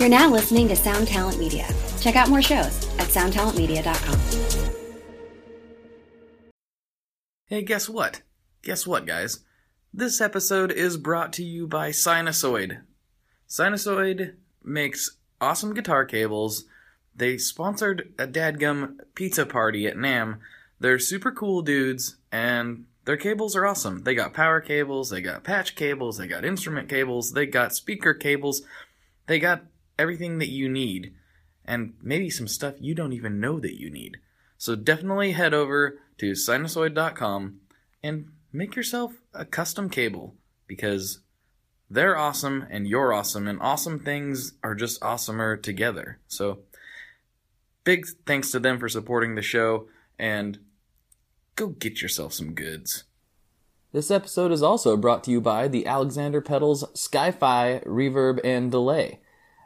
You're now listening to Sound Talent Media. Check out more shows at soundtalentmedia.com. Hey, guess what? Guess what, guys? This episode is brought to you by Sinasoid. Sinasoid makes awesome guitar cables. They sponsored a dadgum pizza party at NAMM. They're super cool dudes, and their cables are awesome. They got power cables, they got patch cables, they got instrument cables, they got speaker cables. They got everything that you need, and maybe some stuff you don't even know that you need. So definitely head over to Sinasoid.com and make yourself a custom cable, because they're awesome and you're awesome, and awesome things are just awesomer together. So big thanks to them for supporting the show, and go get yourself some goods. This episode is also brought to you by the Alexander Pedals Sky-Fi Reverb and Delay.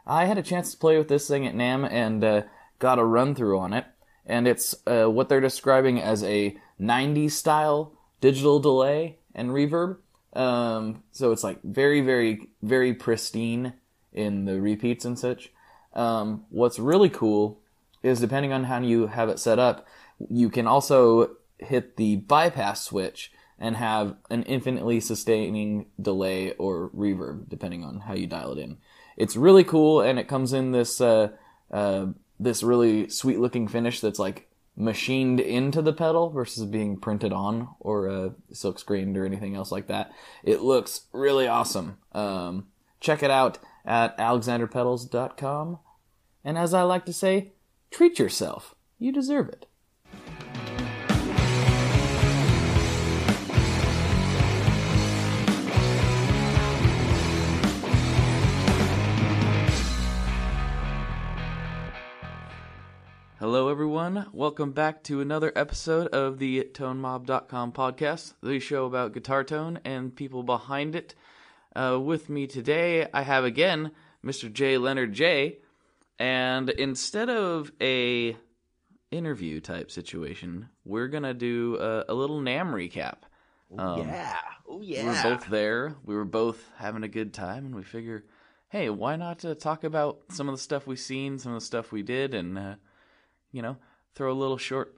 I had a chance to play with this thing at NAMM and got a run-through on it, and it's what they're describing as a 90s style digital delay and reverb. So it's like very, very, very pristine in the repeats and such. What's really cool is, depending on how you have it set up, you can also hit the bypass switch and have an infinitely sustaining delay or reverb, depending on how you dial it in. It's really cool, and it comes in this this really sweet-looking finish that's like machined into the pedal versus being printed on or silk-screened or anything else like that. It looks really awesome. Check it out at alexanderpedals.com. And as I like to say, treat yourself. You deserve it. Hello everyone, welcome back to another episode of the ToneMob.com podcast, the show about guitar tone and people behind it. With me today, I have again, Mr. Jay Leonard J, and instead of a interview type situation, we're going to do a little NAMM recap. Oh yeah. We were both there, we were both having a good time, and we figure, hey, why not talk about some of the stuff we've seen, some of the stuff we did, and you know, throw a little short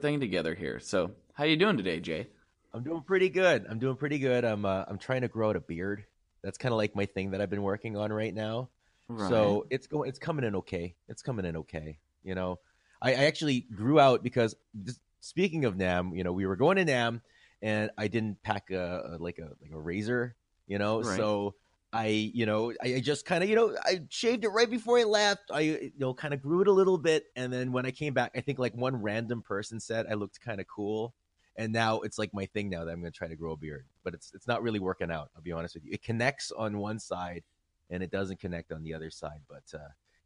thing together here. So, how you doing today, Jay? I'm doing pretty good. I'm trying to grow out a beard. That's kind of like my thing that I've been working on right now. Right. So it's coming in okay. You know, I actually grew out because, speaking of NAMM, you know, we were going to NAMM and I didn't pack a razor. You know, right. So I just kind of, you know, I shaved it right before I left. I, you know, kind of grew it a little bit. And then when I came back, I think like one random person said I looked kind of cool. And now it's like my thing now that I'm going to try to grow a beard. But it's not really working out, I'll be honest with you. It connects on one side and it doesn't connect on the other side. But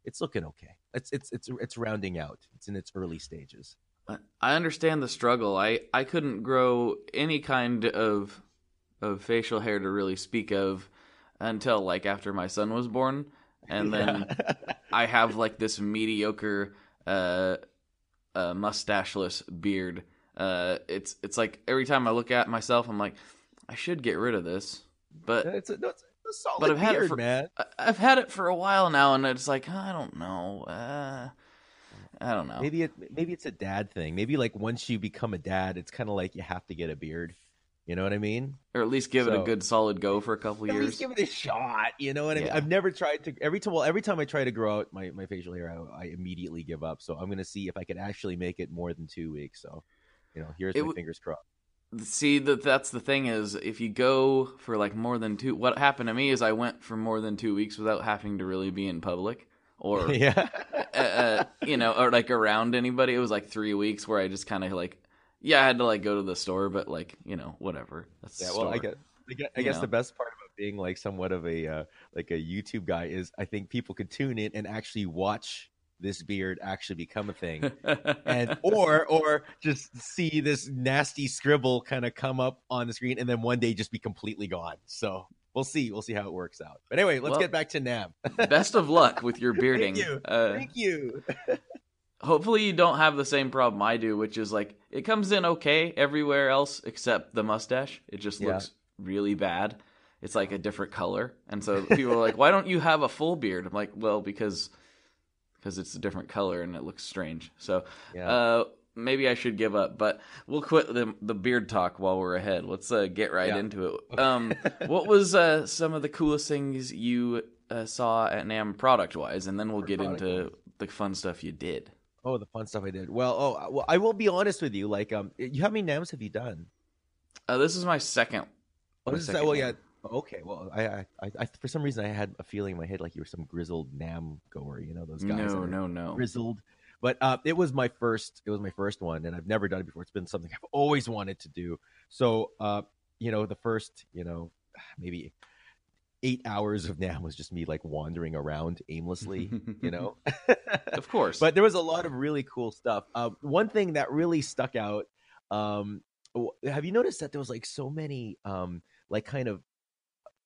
it's looking okay. It's rounding out. It's in its early stages. I understand the struggle. I couldn't grow any kind of facial hair to really speak of until like after my son was born, and then I have like this mediocre mustacheless beard. It's like every time I look at myself, I'm like, I should get rid of this, but it's a solid but I've had beard, it for, man. I've had it for a while now, and it's like I don't know. Maybe it's a dad thing. Maybe like once you become a dad, it's kind of like you have to get a beard. You know what I mean? Or at least give it a good solid go for a couple years. At least give it a shot. You know what I mean? I've never tried to. Every time I try to grow out my facial hair, I immediately give up. So I'm going to see if I can actually make it more than 2 weeks. So, you know, here's my fingers crossed. See, that's the thing is, if you go for like more than two. What happened to me is I went for more than 2 weeks without having to really be in public or, you know, or like around anybody. It was like 3 weeks where I just kind of like. Yeah, I had to like go to the store, but like, you know, whatever. That's yeah. Well, I guess the best part about being like somewhat of a like a YouTube guy is I think people could tune in and actually watch this beard actually become a thing, and or just see this nasty scribble kind of come up on the screen and then one day just be completely gone. So we'll see how it works out. But anyway, let's get back to NAMM. Best of luck with your bearding. Thank you. Hopefully you don't have the same problem I do, which is like it comes in okay everywhere else except the mustache. It just looks really bad. it's like a different color. And so people are like, why don't you have a full beard? I'm like, well, because it's a different color and it looks strange. So maybe I should give up, but we'll quit the beard talk while we're ahead. Let's get right into it. Okay. What was some of the coolest things you saw at NAMM product-wise? And then we'll get into the fun stuff you did. Oh, the fun stuff I did. Well, I will be honest with you. Like, how many NAMMs have you done? This is my second. Oh, this is that. Well, yeah. Okay. Well, I for some reason I had a feeling in my head like you were some grizzled NAMM goer. You know those guys. No. Grizzled. But it was my first. It was my first one, and I've never done it before. It's been something I've always wanted to do. So, the first, maybe 8 hours of NAMM was just me like wandering around aimlessly, Of course. But there was a lot of really cool stuff. One thing that really stuck out. Have you noticed that there was like so many kind of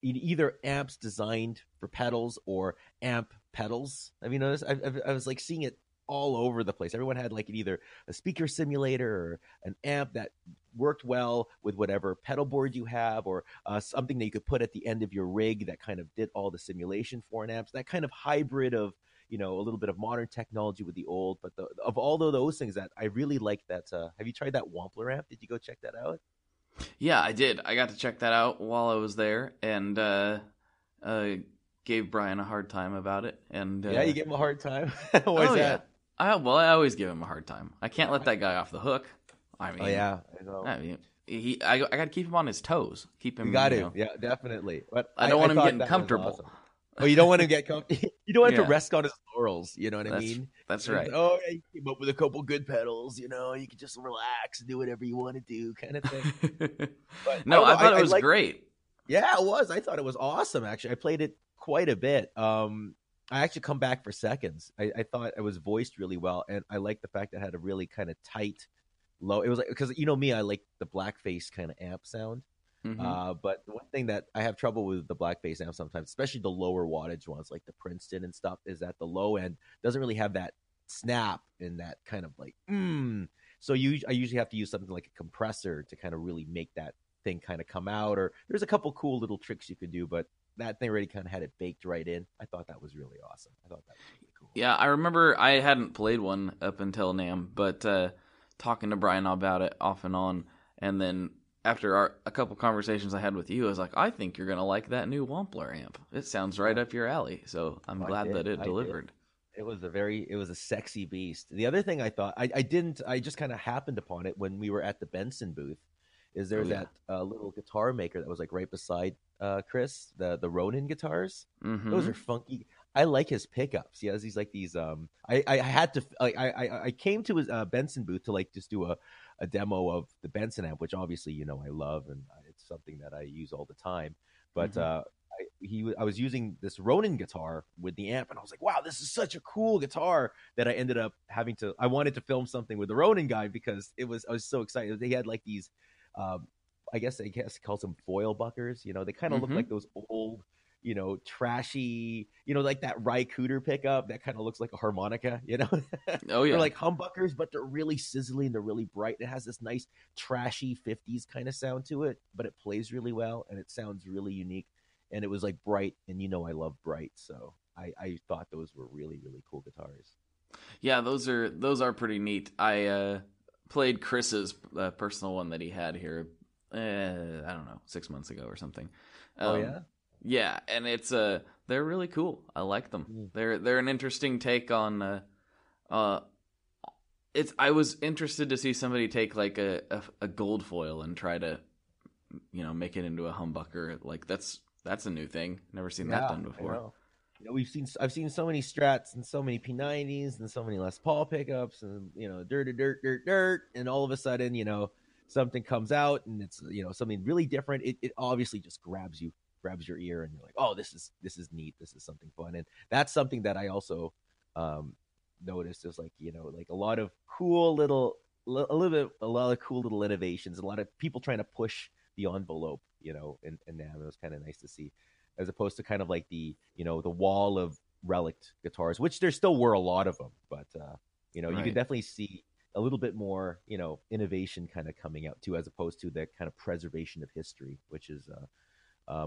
either amps designed for pedals or amp pedals? Have you noticed? I was like seeing it all over the place. Everyone had like either a speaker simulator or an amp that worked well with whatever pedal board you have, or something that you could put at the end of your rig that kind of did all the simulation for an amp. So that kind of hybrid of, a little bit of modern technology with the old, but of all of those things that I really like that. Have you tried that Wampler amp? Did you go check that out? Yeah, I did. I got to check that out while I was there and gave Brian a hard time about it. And yeah, you give him a hard time? Why is that? I always give him a hard time. I can't let that guy off the hook. I mean, I know. I mean, I got to keep him on his toes. Keep him. You got to, yeah, definitely. But I don't want him getting comfortable. Awesome. Oh, you don't want to get comfortable. You don't want to rest on his laurels. You know what I mean? That's right. Oh, yeah, you came up with a couple good pedals. You can just relax and do whatever you want to do, kind of thing. But, I thought it was great. Yeah, it was. I thought it was awesome. Actually, I played it quite a bit. I actually come back for seconds. I thought it was voiced really well, and I liked the fact that it had a really kind of tight low. It was like, because me, I like the blackface kind of amp sound. Mm-hmm. But one thing that I have trouble with the blackface amp sometimes, especially the lower wattage ones like the Princeton and stuff, is that the low end doesn't really have that snap and that kind of like So I usually have to use something like a compressor to kind of really make that thing kind of come out. Or there's a couple cool little tricks you could do, but that thing already kind of had it baked right in. I thought that was really awesome. I thought that was really cool. Yeah, I remember I hadn't played one up until NAMM, but talking to Brian about it off and on, and then after a couple conversations I had with you, I was like, I think you're going to like that new Wampler amp. It sounds right up your alley. So I'm glad that it delivered. It was a sexy beast. The other thing I thought, I just kind of happened upon it when we were at the Benson booth, is there was that little guitar maker that was like right beside Chris, the Ronin guitars. Mm-hmm. Those are funky. I like his pickups. He has these like these, I came to his Benson booth to like just do a demo of the Benson amp, which obviously I love, and it's something that I use all the time. But I was using this Ronin guitar with the amp, and I was like, wow, this is such a cool guitar that I ended up having to. I wanted to film something with the Ronin guy because I was so excited. They had like these, I guess he calls them foil buckers. They kind of look like those old, trashy, like that Rycuter pickup that kind of looks like a harmonica, Oh, yeah. They're like humbuckers, but they're really sizzling. They're really bright. It has this nice trashy 50s kind of sound to it, but it plays really well, and it sounds really unique. And it was like bright, and I love bright. So I thought those were really, really cool guitars. Yeah, those are pretty neat. I played Chris's personal one that he had here, I don't know, 6 months ago or something. Oh, yeah? Yeah, and it's they're really cool. I like them. Mm. They're an interesting take on I was interested to see somebody take like a gold foil and try to make it into a humbucker. Like that's a new thing. Never seen that done before. I know. I've seen so many Strats and so many P90s and so many Les Paul pickups and dirt and all of a sudden, something comes out and it's something really different. It obviously just grabs your ear and you're like, oh, this is neat. This is something fun. And that's something that I also noticed is like, like a lot of cool little innovations, a lot of people trying to push the envelope, and now it was kind of nice to see, as opposed to kind of like the, the wall of relict guitars, which there still were a lot of them, but right. You could definitely see a little bit more, innovation kind of coming out too, as opposed to the kind of preservation of history, which is,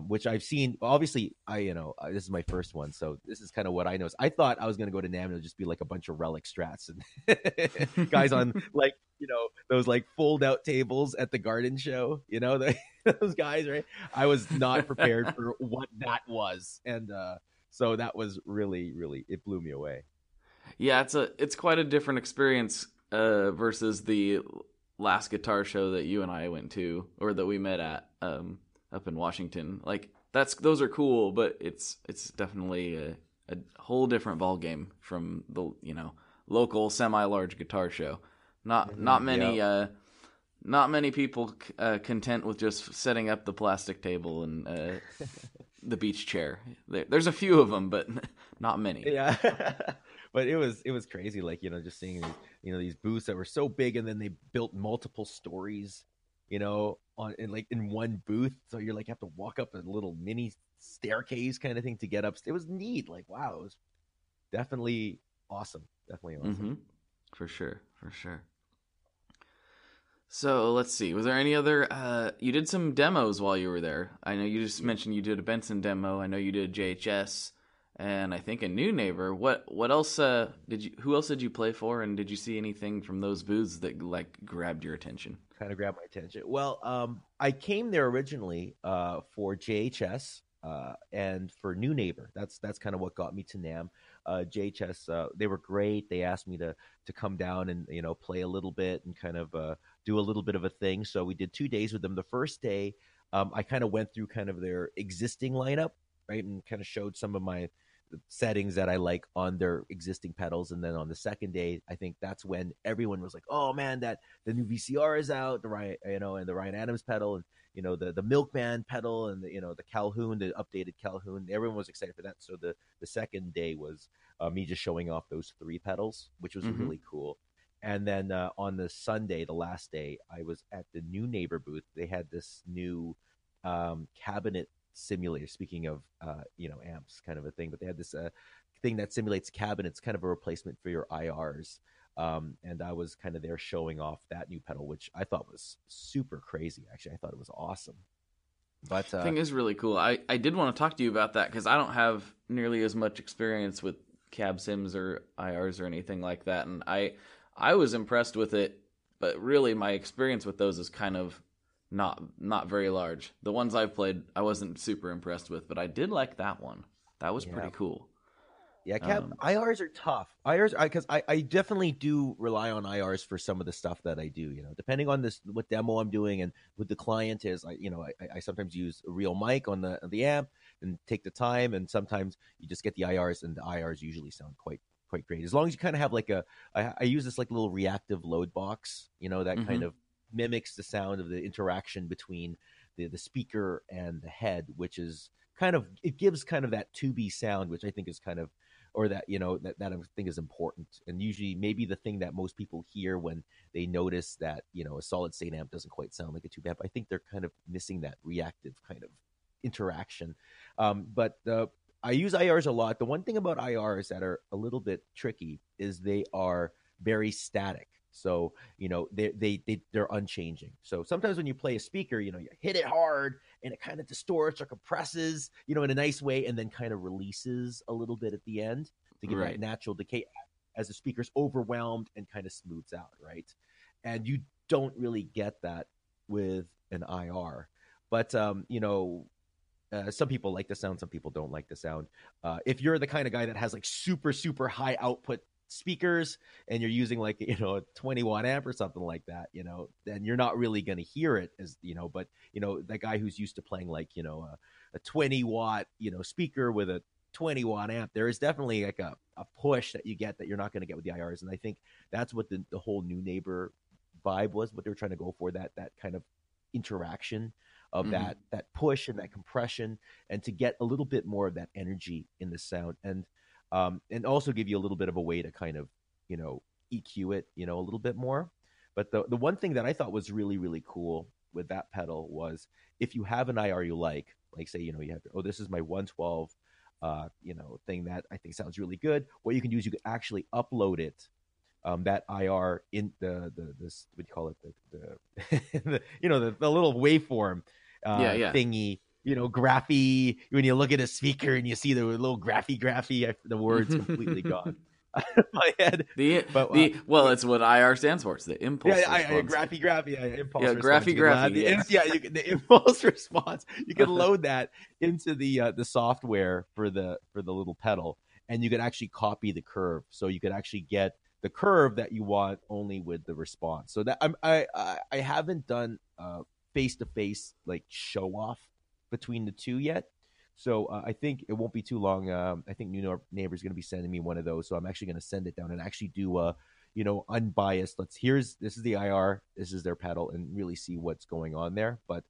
which I've seen. Obviously, this is my first one, so this is kind of what I know. I thought I was going to go to NAMM and it would just be like a bunch of relic strats and guys on like, those like fold out tables at the garden show, those guys, right? I was not prepared for what that was. And so that was really, really, it blew me away. Yeah, it's quite a different experience versus the last guitar show that you and I went to, or that we met at up in Washington. Like those are cool, but it's definitely a whole different ball game from the local semi-large guitar show. Not many people content with just setting up the plastic table and the beach chair. There's a few of them, but not many. Yeah. But it was crazy, like, just seeing these, these booths that were so big, and then they built multiple stories, in one booth. So you're like, have to walk up a little mini staircase kind of thing to get up. It was neat. Like, wow, it was definitely awesome. Mm-hmm. For sure. So let's see. Was there any other? You did some demos while you were there. I know you just mentioned you did a Benson demo. I know you did JHS. And I think a New Neighbor. What else who else did you play for, and did you see anything from those booths that like grabbed your attention? Kind of grabbed my attention. Well, I came there originally for JHS and for New Neighbor. That's kind of what got me to NAMM. JHS, they were great. They asked me to come down and play a little bit and kind of do a little bit of a thing. So we did 2 days with them. The first day, I kind of went through kind of their existing lineup, right, and kind of showed some of my settings that I like on their existing pedals. And then on the second day, I think that's when everyone was like, oh man, that the new VCR is out, the Ryan, and the Ryan Adams pedal, and the Milkman pedal, and the Calhoun, the updated Calhoun. Everyone was excited for that. So the second day was me just showing off those three pedals, which was really cool. And then on the Sunday, the last day, I was at the New Neighbor booth. They had this new cabinet simulator, speaking of amps kind of a thing, but they had this thing that simulates cabinets, kind of a replacement for your IRs, and I was kind of there showing off that new pedal, which I thought was super crazy. Actually, I thought it was awesome. But thing is really cool. I did want to talk to you about that, because I don't have nearly as much experience with cab sims or IRs or anything like that, and I was impressed with it, but really my experience with those is kind of not very large. The ones I've played, I wasn't super impressed with, but I did like that one. That was pretty cool. Yeah, IRs are tough. IRs, because I definitely do rely on IRs for some of the stuff that I do. Depending on what demo I'm doing and what the client is, I sometimes use a real mic on the amp and take the time, and sometimes you just get the IRs, and the IRs usually sound quite great. As long as you kind of have like I use this like little reactive load box, that kind of mimics the sound of the interaction between the speaker and the head, which is kind of, it gives kind of that 2B sound, which I think is kind of, or that, that I think is important. And usually maybe the thing that most people hear when they notice that, a solid state amp doesn't quite sound like a 2B amp, I think they're kind of missing that reactive kind of interaction. But I use IRs a lot. The one thing about IRs that are a little bit tricky is they are very static. So, they're unchanging. So sometimes when you play a speaker, you hit it hard and it kind of distorts or compresses, in a nice way, and then kind of releases a little bit at the end to give that natural decay as the speaker's overwhelmed and kind of smooths out, right? And you don't really get that with an IR. But, some people like the sound, some people don't like the sound. If you're the kind of guy that has like super, super high output speakers and you're using like a 20-watt amp or something like that, then you're not really going to hear it as but that guy who's used to playing like a 20-watt speaker with a 20-watt amp, there is definitely like a push that you get that you're not going to get with the IRs. And I think that's what the whole New Neighbor vibe was, what they were trying to go for, that kind of interaction of that push and that compression, and to get a little bit more of that energy in the sound, and also give you a little bit of a way to kind of, EQ it, a little bit more. But the one thing that I thought was really, really cool with that pedal was, if you have an IR you like say, you have, this is my 112, thing that I think sounds really good. What you can do is you can actually upload it, that IR in this, what do you call it? The the little waveform thingy. you know, graphy. When you look at a speaker and you see the little graphy, the word's completely gone out of my head. Well, it's what IR stands for. It's the impulse response. The impulse response. You can load that into the software for the little pedal, and you can actually copy the curve. So you could actually get the curve that you want only with the response. So that I haven't done face-to-face like show off between the two yet. So I think it won't be too long. I think New Neighbor's going to be sending me one of those. So I'm actually going to send it down and actually do a, you know, unbiased. This is the IR, this is their pedal, and really see what's going on there. But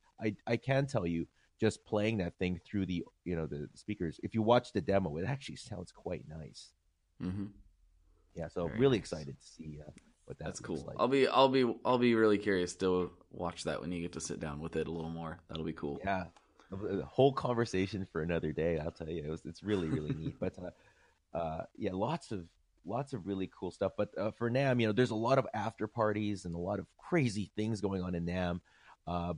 I can tell you, just playing that thing through the, you know, the speakers, if you watch the demo, it actually sounds quite nice. Mm-hmm. Yeah. So very really nice. Excited to see what that's cool. Like. I'll be really curious to watch that when you get to sit down with it a little more. That'll be cool. Yeah. The whole conversation for another day, I'll tell you. It's really, really neat. But yeah, lots of really cool stuff. But for NAMM, you know, there's a lot of after parties and a lot of crazy things going on in NAMM.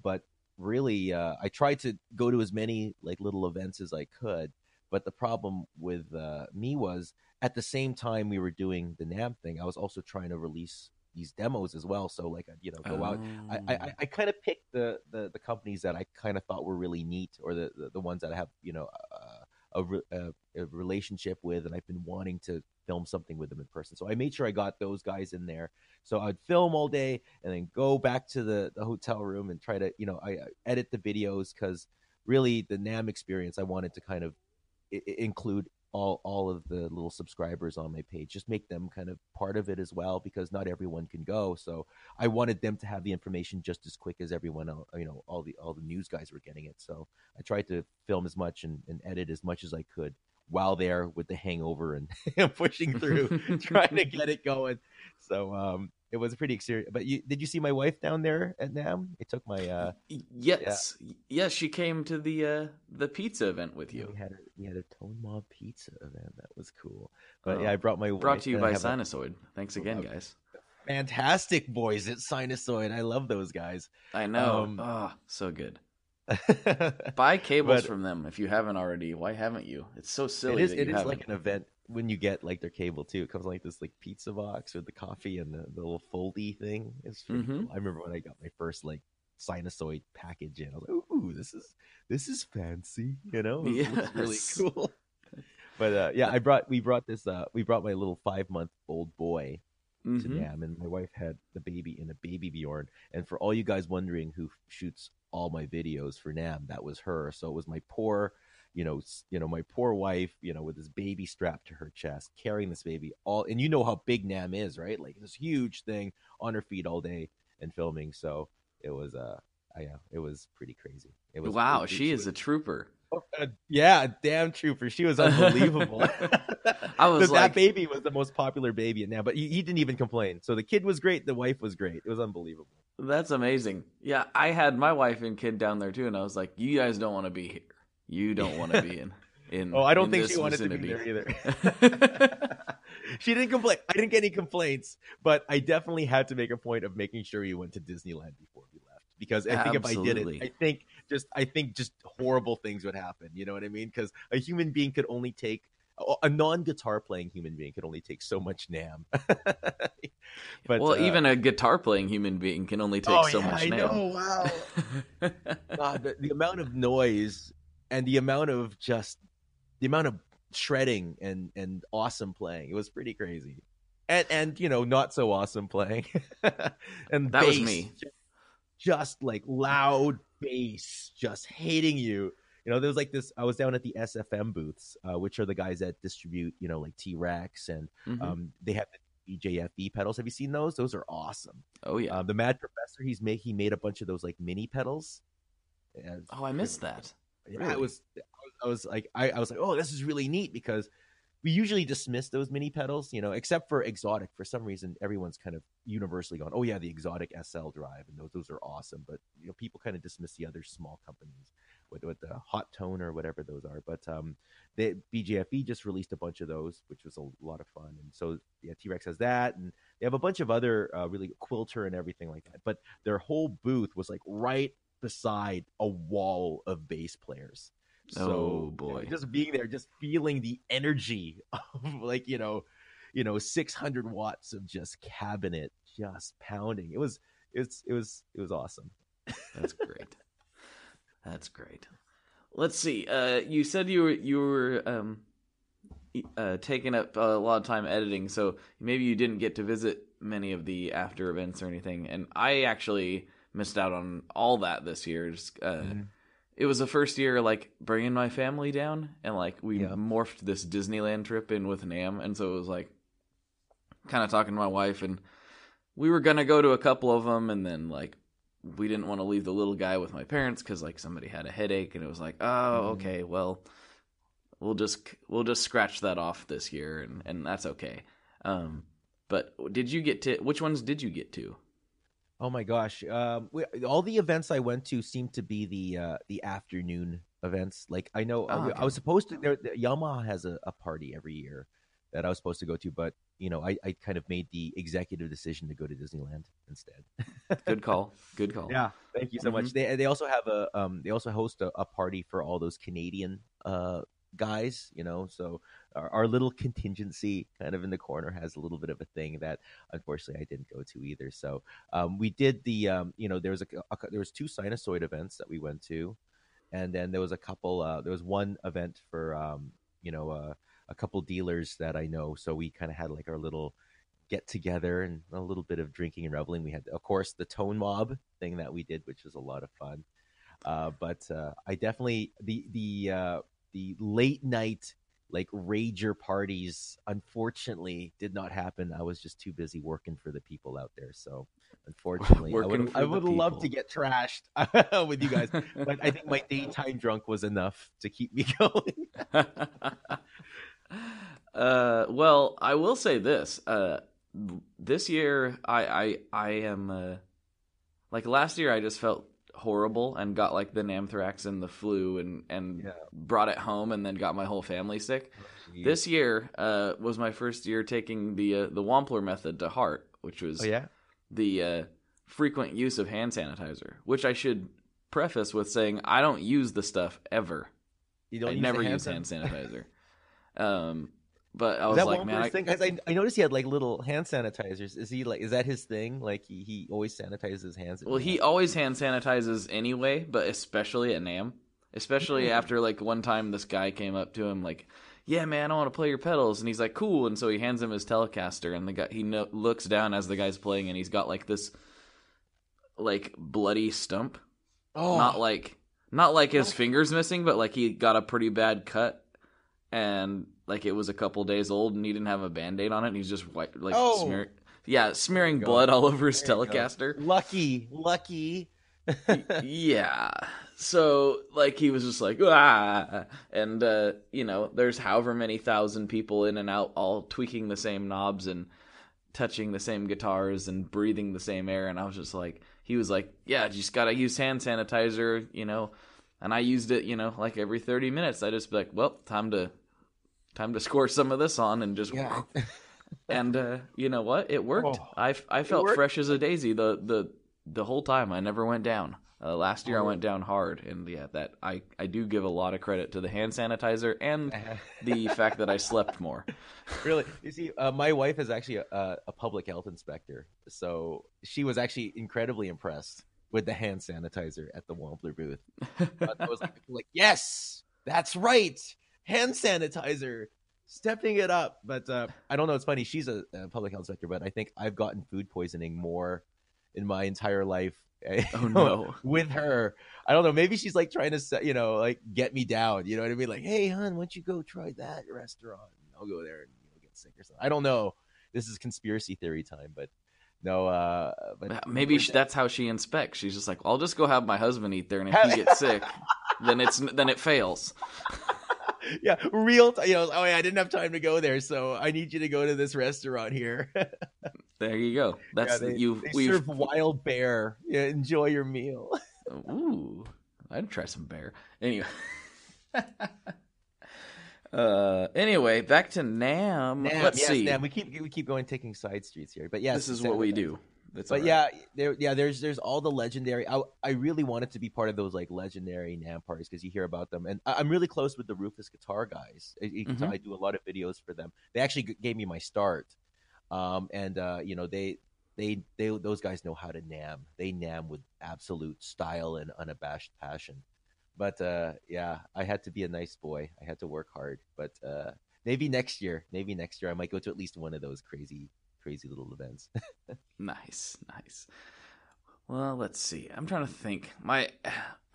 But really, I tried to go to as many like little events as I could. But the problem with me was, at the same time we were doing the NAMM thing, I was also trying to release these demos as well. So like, you know, go out. I kind of picked the companies that I kind of thought were really neat, or the ones that I have, you know, a relationship with, and I've been wanting to film something with them in person. So I made sure I got those guys in there. So I'd film all day and then go back to the hotel room and try to, you know, I edit the videos, because really the NAMM experience, I wanted to kind of include all of the little subscribers on my page, just make them kind of part of it as well, because not everyone can go. So I wanted them to have the information just as quick as everyone else, you know, all the news guys were getting it. So I tried to film as much and edit as much as I could while there with the hangover and pushing through, trying to get it going. So it was pretty exciting. But did you see my wife down there at NAMM? It took my yes, yeah. Yes, she came to the pizza event with you. We had a ToneMob pizza event. That was cool. But yeah, I brought my wife. Brought to you by Sinasoid. Thanks again, guys. Fantastic boys at Sinasoid. I love those guys. I know. So good. Buy cables from them if you haven't already. Why haven't you? It's so silly. It is like an event when you get like their cable too. It comes like this like pizza box with the coffee and the little foldy thing. It's pretty cool. I remember when I got my first like Sinasoid package in, I was like, ooh, this is fancy, you know? It's really cool. But yeah, we brought my little 5-month-old boy to NAMM, and my wife had the baby in a baby Bjorn. And for all you guys wondering who shoots all my videos for NAMM, that was her. So it was my poor, you know, my poor wife, you know, with this baby strapped to her chest, carrying this baby all, and you know how big NAMM is, right? Like this huge thing on her feet all day and filming. So it was, it was pretty crazy. It was wow. She is a trooper. Yeah, a damn trooper. She was unbelievable. I was like, that baby was the most popular baby at NAMM, but he didn't even complain. So the kid was great. The wife was great. It was unbelievable. That's amazing. Yeah, I had my wife and kid down there too, and I was like, you guys don't want to be here. You don't want to be in oh, I don't think she wanted vicinity. To be there either. She didn't complain. I didn't get any complaints, but I definitely had to make a point of making sure you went to Disneyland before we left, because I think if I did it, I think just horrible things would happen. You know what I mean? Because a human being could only take a non-guitar playing human being could only take so much NAMM. But even a guitar playing human being can only take so much NAMM. Wow. God, the amount of noise and the amount of shredding and awesome playing, it was pretty crazy. And you know, not so awesome playing. And that bass, was me. Just like loud bass, just hating you. You know, there was like this, I was down at the SFM booths, which are the guys that distribute, you know, like T-Rex, and they have the DJFE pedals. Have you seen those? Those are awesome. Oh, yeah. The Mad Professor, he made a bunch of those like mini pedals. And, I missed that. Yeah, really? I was like, oh, this is really neat, because we usually dismiss those mini pedals, you know, except for Exotic. For some reason, everyone's kind of universally gone, oh yeah, the Exotic SL drive, and those are awesome. But you know, people kind of dismiss the other small companies with the Hot Tone or whatever those are. But the BJFE just released a bunch of those, which was a lot of fun. And so yeah, T-Rex has that, and they have a bunch of other really Quilter and everything like that. But their whole booth was like right beside a wall of bass players. So, oh boy, just being there, just feeling the energy of, like, you know, 600 watts of just cabinet just pounding. It was awesome. That's great. That's great. Let's see. You said you were taking up a lot of time editing, so maybe you didn't get to visit many of the after events or anything. And I actually missed out on all that this year. It was the first year, like, bringing my family down, and like we morphed this Disneyland trip in with NAMM, and so it was like kind of talking to my wife, and we were gonna go to a couple of them, and then like we didn't want to leave the little guy with my parents because like somebody had a headache, and it was like, oh, okay, well, we'll just scratch that off this year, and that's okay. But did you get to which ones did you get to? Oh my gosh! All the events I went to seemed to be the afternoon events. Like I know I was supposed to. Yamaha has a party every year that I was supposed to go to, but you know I kind of made the executive decision to go to Disneyland instead. Good call. Good call. Yeah, thank you so much. They also have a party for all those Canadian guys, you know, so our little contingency kind of in the corner has a little bit of a thing that unfortunately I didn't go to either. So we did the there was two Sinasoid events that we went to, and then there was a couple there was one event for a couple dealers that I know, so we kind of had like our little get together and a little bit of drinking and reveling. We had, of course, the ToneMob thing that we did, which was a lot of fun, but I definitely the late night, like, rager parties, unfortunately, did not happen. I was just too busy working for the people out there. So, unfortunately, I would love to get trashed with you guys. But I think my daytime drunk was enough to keep me going. Well, I will say this. This year, I am... like, last year, I just felt horrible and got like the anthrax and the flu and brought it home and then got my whole family sick. Jeez. This year was my first year taking the Wampler method to heart, which was the frequent use of hand sanitizer, which I should preface with saying I don't use the stuff ever. I never use hand sanitizer. But I was like, man, I noticed he had like little hand sanitizers. Is that his thing? Like he always sanitizes his hands. Well, he always hand sanitizes anyway, but especially at NAMM, especially after like one time this guy came up to him like, yeah, man, I want to play your pedals. And he's like, cool. And so he hands him his Telecaster, and the guy, looks down as the guy's playing, and he's got like this like bloody stump. Oh, not like his fingers missing, but like he got a pretty bad cut. And like it was a couple days old, and he didn't have a Band-Aid on it, and he's just smearing blood all over his Telecaster. Lucky. Yeah. So like he was just like, ah, and there's however many thousand people in and out, all tweaking the same knobs and touching the same guitars and breathing the same air, and I was just like, he was like, yeah, just gotta use hand sanitizer, you know. And I used it, like every 30 minutes. I just be like, well, time to score some of this on, and just, and you know what? It worked. Oh, I felt fresh as a daisy the whole time. I never went down. Last year I went down hard, and that I do give a lot of credit to the hand sanitizer and the fact that I slept more. Really, you see, my wife is actually a public health inspector, so she was actually incredibly impressed with the hand sanitizer at the Wampler booth. I was like, yes, that's right. Hand sanitizer, stepping it up. But I don't know. It's funny. She's a public health inspector, but I think I've gotten food poisoning more in my entire life. Oh, no. With her. I don't know. Maybe she's like trying to, like get me down. You know what I mean? Like, hey, hon, why don't you go try that restaurant? I'll go there and you'll get sick or something. I don't know. This is conspiracy theory time, but. No, but maybe that's how she inspects. She's just like, well, I'll just go have my husband eat there, and if he gets sick, then it fails. Yeah, real time. I didn't have time to go there, so I need you to go to this restaurant here. There you go. That's we serve wild bear. Yeah, enjoy your meal. Ooh, I'd try some bear anyway. Anyway, back to NAMM. Let's see. NAMM. We keep going, taking side streets here, but yes, this is what we do. That's but right. There's all the legendary. I really wanted to be part of those like legendary NAMM parties because you hear about them, and I'm really close with the Rufus Guitar guys. I do a lot of videos for them. They actually gave me my start, and those guys know how to NAMM. They NAMM with absolute style and unabashed passion. But I had to be a nice boy. I had to work hard. But maybe next year I might go to at least one of those crazy little events. Nice. Well, let's see. I'm trying to think.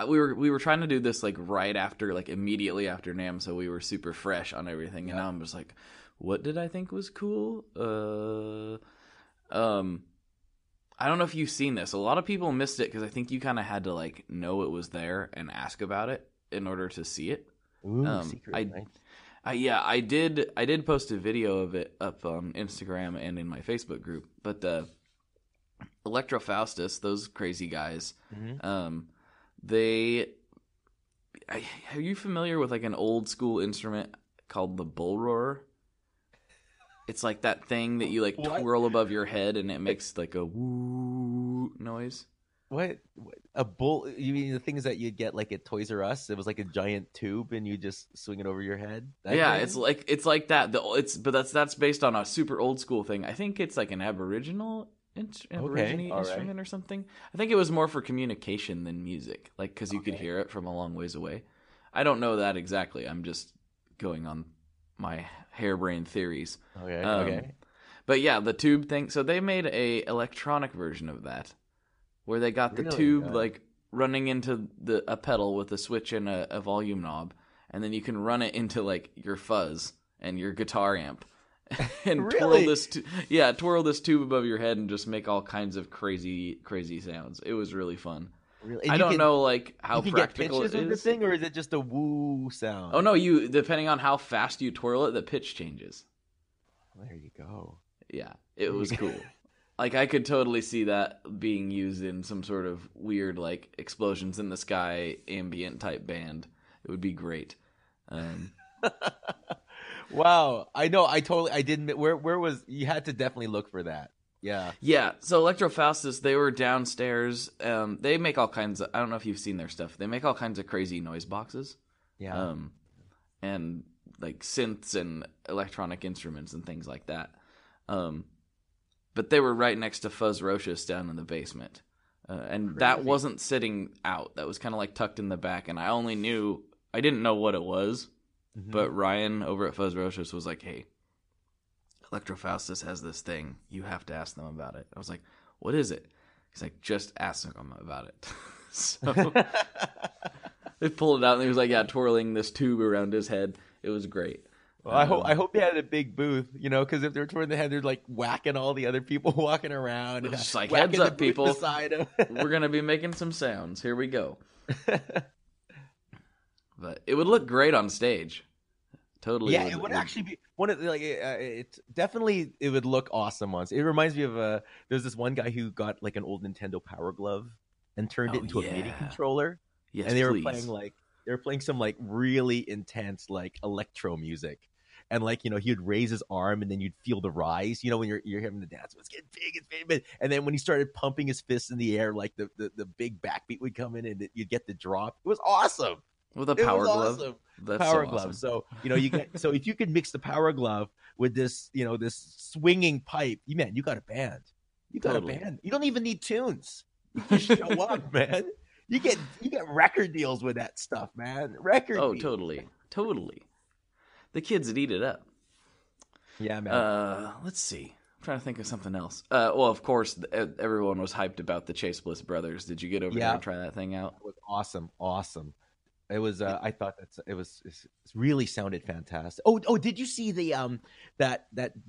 We were trying to do this like right after, like immediately after NAMM, so we were super fresh on everything. And now I'm just like, what did I think was cool? I don't know if you've seen this. A lot of people missed it because I think you kind of had to like know it was there and ask about it in order to see it. Ooh, secret. I did post a video of it up on Instagram and in my Facebook group. But Electro Faustus, those crazy guys, are you familiar with like an old school instrument called the bull roarer? It's like that thing that you like twirl above your head and it makes like a woo noise. What? A bull? You mean the things that you'd get like at Toys R Us? It was like a giant tube and you just swing it over your head? That thing? It's like that. That's based on a super old school thing. I think it's like an Aborigine instrument or something. I think it was more for communication than music, like because you could hear it from a long ways away. I don't know that exactly. I'm just going on my harebrained theories. But yeah, the tube thing. So they made a electronic version of that, where they got the tube like running into a pedal with a switch and a volume knob, and then you can run it into like your fuzz and your guitar amp, and twirl this tube above your head and just make all kinds of crazy sounds. It was really fun. Really? I don't know like how practical it is. The thing, or is it just a woo sound? Oh no, depending on how fast you twirl it, the pitch changes. There you go. Yeah, it was cool. Like I could totally see that being used in some sort of weird like explosions in the sky ambient type band. It would be great. Wow, I know. I didn't. Where was you had to definitely look for that. Yeah. So Electro Faustus, they were downstairs. They make all kinds of, I don't know if you've seen their stuff. They make all kinds of crazy noise boxes. Yeah. And like synths and electronic instruments and things like that. But they were right next to Fuzz Rocious down in the basement. And crazy. That wasn't sitting out. That was kind of like tucked in the back. And I didn't know what it was. Mm-hmm. But Ryan over at Fuzz Rocious was like, hey, Electro Faustus has this thing. You have to ask them about it. I was like, what is it? He's like, just ask them about it. So they pulled it out and he was like, yeah, twirling this tube around his head. It was great. Well, I hope they had a big booth, you know, because if they're twirling the head, they're like whacking all the other people walking around. It's just like, heads up, people. We're going to be making some sounds. Here we go. But it would look great on stage. Totally. Yeah, it would actually be one of like it would look awesome on. It reminds me of there's this one guy who got like an old Nintendo Power Glove and turned it into a MIDI controller. Yes, and they were playing some like really intense like electro music, and like, you know, he would raise his arm and then you'd feel the rise. You know, when you're having the dance, it's getting big, it's getting big. And then when he started pumping his fists in the air, like the big backbeat would come in and you'd get the drop. It was awesome. With a power glove, awesome. That's so awesome. So you know, so if you could mix the power glove with this, you know, this swinging pipe, you got a band. You got a band. You don't even need tunes. You just show up, man. You get record deals with that stuff, man. Record deals. Totally. The kids would eat it up. Yeah, man. Let's see. I'm trying to think of something else. Well, of course, everyone was hyped about the Chase Bliss brothers. Did you get over there and try that thing out? It was awesome. It was. I thought it really sounded fantastic. Oh! Did you see the that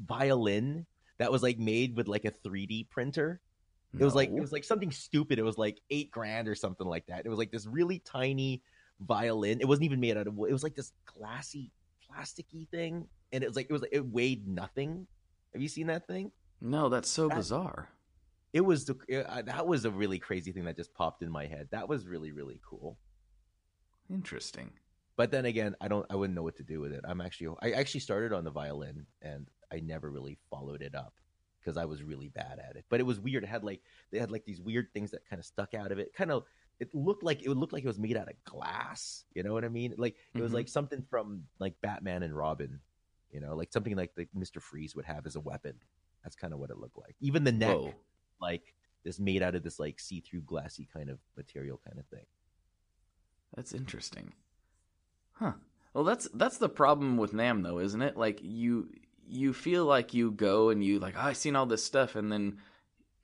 violin that was like made with like a 3D printer? No. It was like something stupid. It was like $8,000 or something like that. It was like this really tiny violin. It wasn't even made out of wood. It was like this glassy, plasticky thing, and it was like it weighed nothing. Have you seen that thing? No, that's so bizarre. It was that was a really crazy thing that just popped in my head. That was really, really cool. Interesting. But then again, I wouldn't know what to do with it. I actually started on the violin and I never really followed it up. because I was really bad at it. But it was weird. It had like, they had like these weird things that kind of stuck out of it. Kind of, it looked like it was made out of glass. You know what I mean? Like it was like something from like Batman and Robin, you know, like something like the Mr. Freeze would have as a weapon. That's kind of what it looked like. Even the neck, like this made out of this like see-through glassy kind of material kind of thing. That's interesting. Huh. Well, that's the problem with NAMM though, isn't it? Like you feel like you go and you like, oh, I've seen all this stuff. And then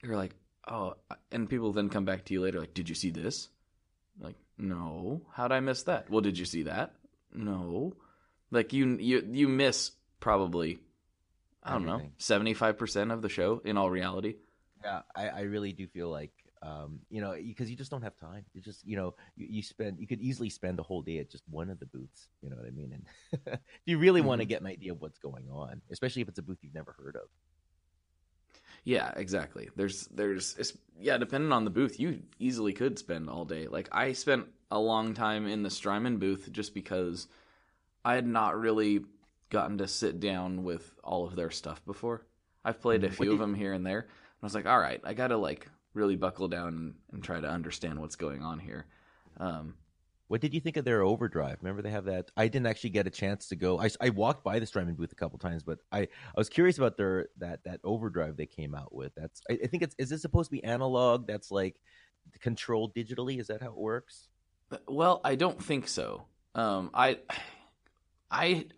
you're like, oh, and people then come back to you later. Like, did you see this? Like, no, how'd I miss that? Well, did you see that? No. Like you miss probably, I don't know, 75% of the show in all reality. Yeah. I really do feel like, you know, because you just don't have time. You just, you know, you could easily spend a whole day at just one of the booths. You know what I mean? And if you really want to get an idea of what's going on, especially if it's a booth you've never heard of. Yeah, exactly. There's depending on the booth, you easily could spend all day. Like I spent a long time in the Strymon booth just because I had not really gotten to sit down with all of their stuff before. I've played a few of them here and there. And I was like, all right, I got to like really buckle down and try to understand what's going on here. What did you think of their overdrive? Remember they have that? I didn't actually get a chance to go. I walked by the Strymon booth a couple times, but I was curious about their that overdrive they came out with. That's I think it's is it supposed to be analog? That's like controlled digitally. Is that how it works? Well, I don't think so. I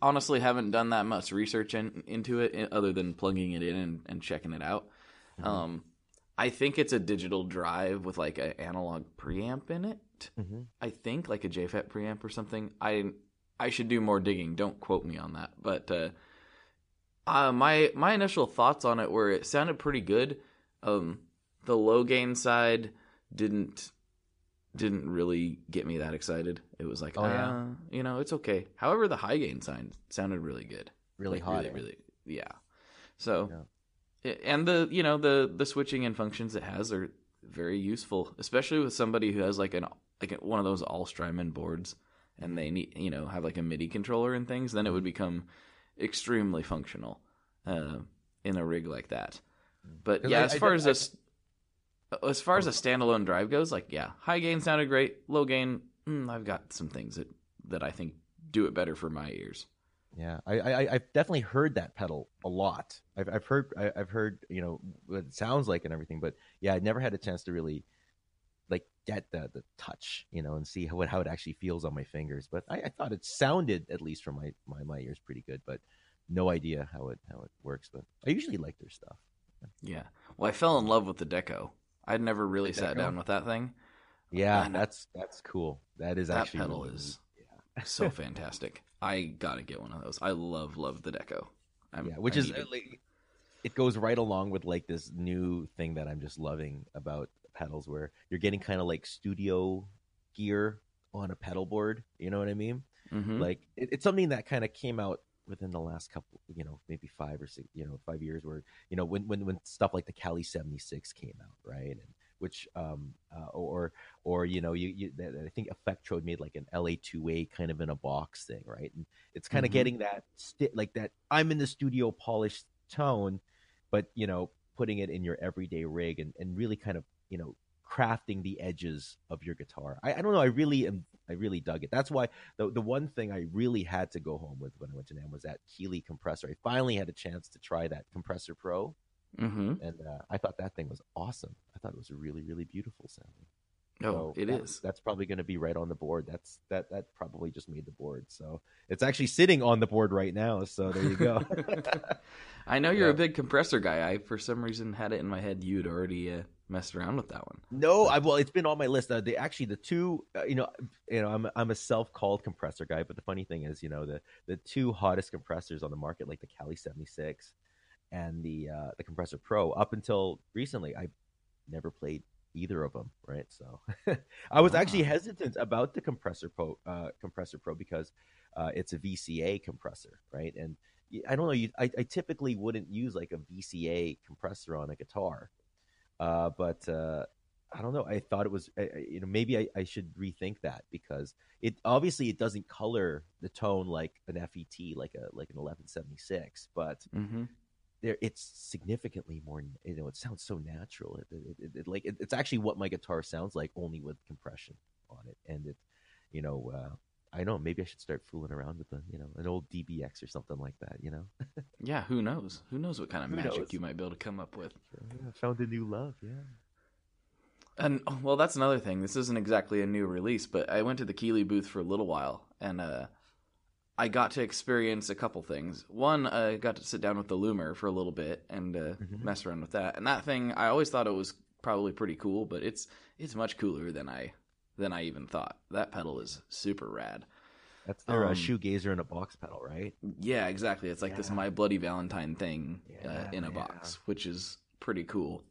honestly haven't done that much research into it other than plugging it in and checking it out. I think it's a digital drive with like an analog preamp in it. I think like a JFET preamp or something. I should do more digging. Don't quote me on that. But my initial thoughts on it were it sounded pretty good. The low gain side didn't really get me that excited. It was like, you know, it's okay. However, the high gain sign sounded really good. Really like, hot. Really, yeah. So, yeah. And the, you know, the switching and functions it has are very useful, especially with somebody who has like one of those all Strymon boards and they need, you know, have like a MIDI controller and things, then it would become extremely functional in a rig like that. But yeah, as far as a standalone drive goes, like, yeah, high gain sounded great. Low gain, I've got some things that I think do it better for my ears. Yeah, I've definitely heard that pedal a lot. I've heard, you know, what it sounds like and everything. But yeah, I never had a chance to really like get the touch, you know, and see how it actually feels on my fingers. But I thought it sounded, at least for my ears, pretty good. But no idea how it works. But I usually like their stuff. Yeah. Well, I fell in love with the Deco. I'd never really sat down with that thing. Yeah, that's cool. That is actually that pedal is so fantastic. I gotta get one of those. I love the Deco. Which is like, it goes right along with like this new thing that I'm just loving about pedals, where you're getting kind of like studio gear on a pedal board. You know what I mean? Like it's something that kind of came out within the last couple, you know, maybe 5 or 6, you know, 5 years, where, you know, when stuff like the Cali 76 came out, right? And which or you know, you I think Effectro made like an LA 2A kind of in a box thing, right? And it's kind of getting that like that I'm in the studio polished tone, but, you know, putting it in your everyday rig and really kind of, you know, crafting the edges of your guitar. I don't know. I really dug it. That's why the one thing I really had to go home with when I went to NAMM was that Keeley compressor. I finally had a chance to try that Compressor Pro, and I thought that thing was awesome. I thought it was really, really beautiful sounding. Oh, so it is. That's probably going to be right on the board. That probably just made the board. So it's actually sitting on the board right now. So there you go. I know you're a big compressor guy. I, for some reason, had it in my head you'd already messed around with that one. No, well, it's been on my list. You know, I'm a self-called compressor guy, but the funny thing is, you know, the two hottest compressors on the market, like the Cali 76 and the Compressor Pro, up until recently, I never played either of them, right? So I was actually hesitant about the Compressor Pro because it's a VCA compressor, right? And I don't know, I typically wouldn't use like a VCA compressor on a guitar, but I don't know. I thought it was, you know, maybe I should rethink that, because it obviously it doesn't color the tone like an FET, like an 1176, but there, it's significantly more, you know, it sounds so natural. It's actually what my guitar sounds like, only with compression on it. And it, you know, I know, maybe I should start fooling around with the, you know, an old DBX or something like that, you know? Yeah, who knows? Who knows what kind of magic you might be able to come up with? Yeah, found a new love, yeah. And, well, that's another thing. This isn't exactly a new release, but I went to the Keeley booth for a little while, and I got to experience a couple things. One, I got to sit down with the Loomer for a little bit and mess around with that. And that thing, I always thought it was probably pretty cool, but it's much cooler than I even thought. That pedal is super rad. That's their shoegazer in a box pedal, right? Yeah, exactly. It's like this My Bloody Valentine thing in a box, which is pretty cool.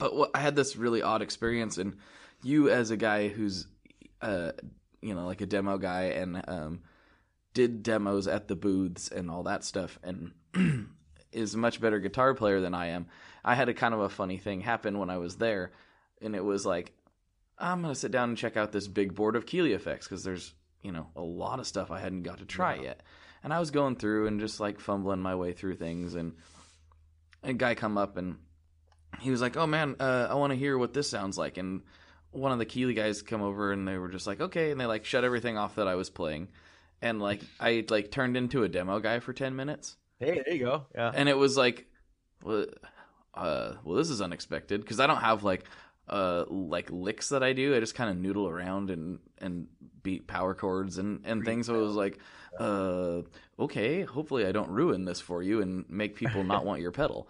But I had this really odd experience, and you, as a guy who's, you know, like a demo guy and did demos at the booths and all that stuff, and is a much better guitar player than I am, I had a kind of a funny thing happen when I was there, and it was like, I'm going to sit down and check out this big board of Keeley effects because there's, you know, a lot of stuff I hadn't got to try yet. And I was going through and just like fumbling my way through things, and a guy come up and he was like, oh man, I want to hear what this sounds like. And one of the Keeley guys come over and they were just like, okay. And they like shut everything off that I was playing. And like, I like turned into a demo guy for 10 minutes. Hey, there you go. Yeah. And it was like, well, this is unexpected because I don't have like licks that I do. I just kind of noodle around and beat power chords and things. So it was like, okay, hopefully I don't ruin this for you and make people not want your pedal.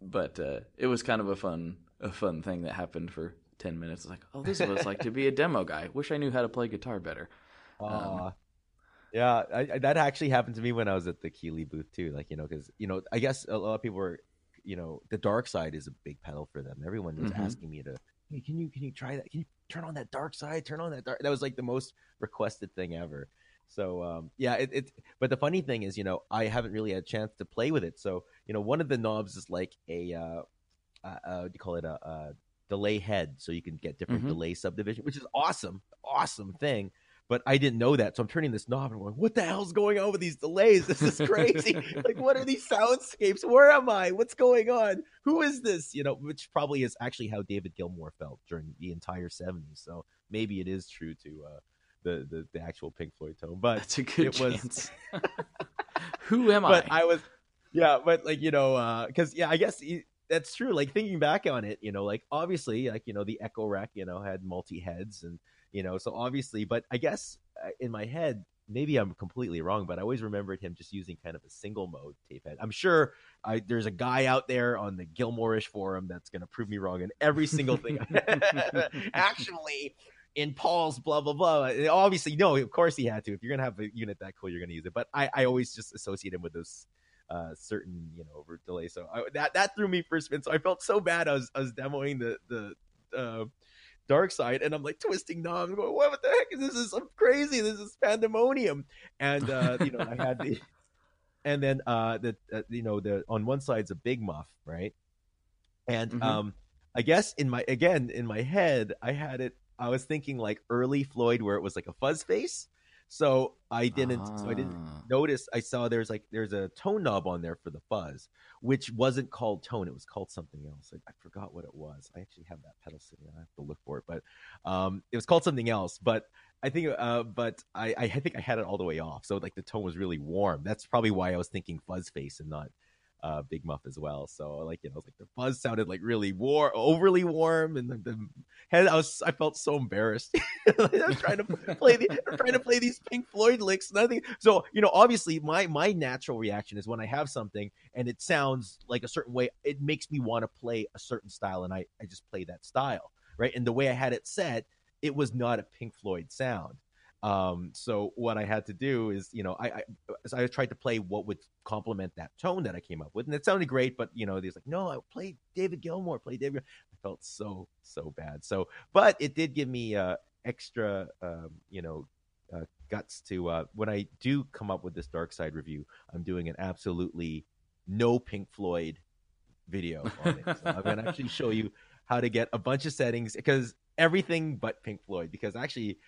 But it was kind of a fun thing that happened for 10 minutes. Like, oh, this is what it's like to be a demo guy. Wish I knew how to play guitar better. Yeah, that actually happened to me when I was at the Keeley booth too. Like, you know, because, you know, I guess a lot of people were, you know, the Dark Side is a big pedal for them. Everyone was asking me to, hey, can you try that? Can you turn on that Dark Side? Turn on that Dark. That was like the most requested thing ever. So but the funny thing is, you know, I haven't really had a chance to play with it. So, you know, one of the knobs is like a what do you call it, a delay head, so you can get different delay subdivision, which is awesome thing. But I didn't know that, so I'm turning this knob and I'm going, what the hell's going on with these delays? This is crazy. Like, what are these soundscapes? Where am I? What's going on? Who is this? You know, which probably is actually how David Gilmour felt during the entire 70s. So maybe it is true to the actual Pink Floyd tone, but that's a good chance. Was... Who am I? But I was, but like, you know, because I guess that's true. Like thinking back on it, you know, like obviously, like, you know, the Echo Rack, you know, had multi heads and. You know, so obviously, but I guess in my head, maybe I'm completely wrong, but I always remembered him just using kind of a single mode tape head. I'm sure there's a guy out there on the Gilmourish forum that's going to prove me wrong in every single thing. Actually, in Paul's blah, blah, blah. Obviously, no, of course he had to. If you're going to have a unit that cool, you're going to use it. But I always just associate him with those certain, you know, over delay. So that threw me for a spin. So I felt so bad. I was demoing the Dark Side, and I'm like twisting knobs, going, what the heck is this? This is crazy. This is pandemonium. And you know, I had the, and then you know, the on one side's a big muff, right? And I guess in my head, I had it. I was thinking like early Floyd, where it was like a fuzz face. So I didn't notice. I saw there's a tone knob on there for the fuzz, which wasn't called tone. It was called something else. I forgot what it was. I actually have that pedal sitting. I have to look for it, but it was called something else. But I think, I think I had it all the way off. So like the tone was really warm. That's probably why I was thinking fuzz face and not big muff as well. So like, you know, I was like, the fuzz sounded like really warm, overly warm, and the head, I felt so embarrassed. I was trying to play these Pink Floyd licks, nothing. So, you know, obviously my natural reaction is when I have something and it sounds like a certain way, it makes me want to play a certain style, and I just play that style, right? And the way I had it set, it was not a Pink Floyd sound. So what I had to do is, you know, I tried to play what would complement that tone that I came up with, and it sounded great, but you know, there's like, no, I played David Gilmour, I felt so bad. So, but it did give me, extra, you know, guts to, when I do come up with this Dark Side review, I'm doing an absolutely no Pink Floyd video on it. So I'm going to actually show you how to get a bunch of settings, because everything but Pink Floyd, because actually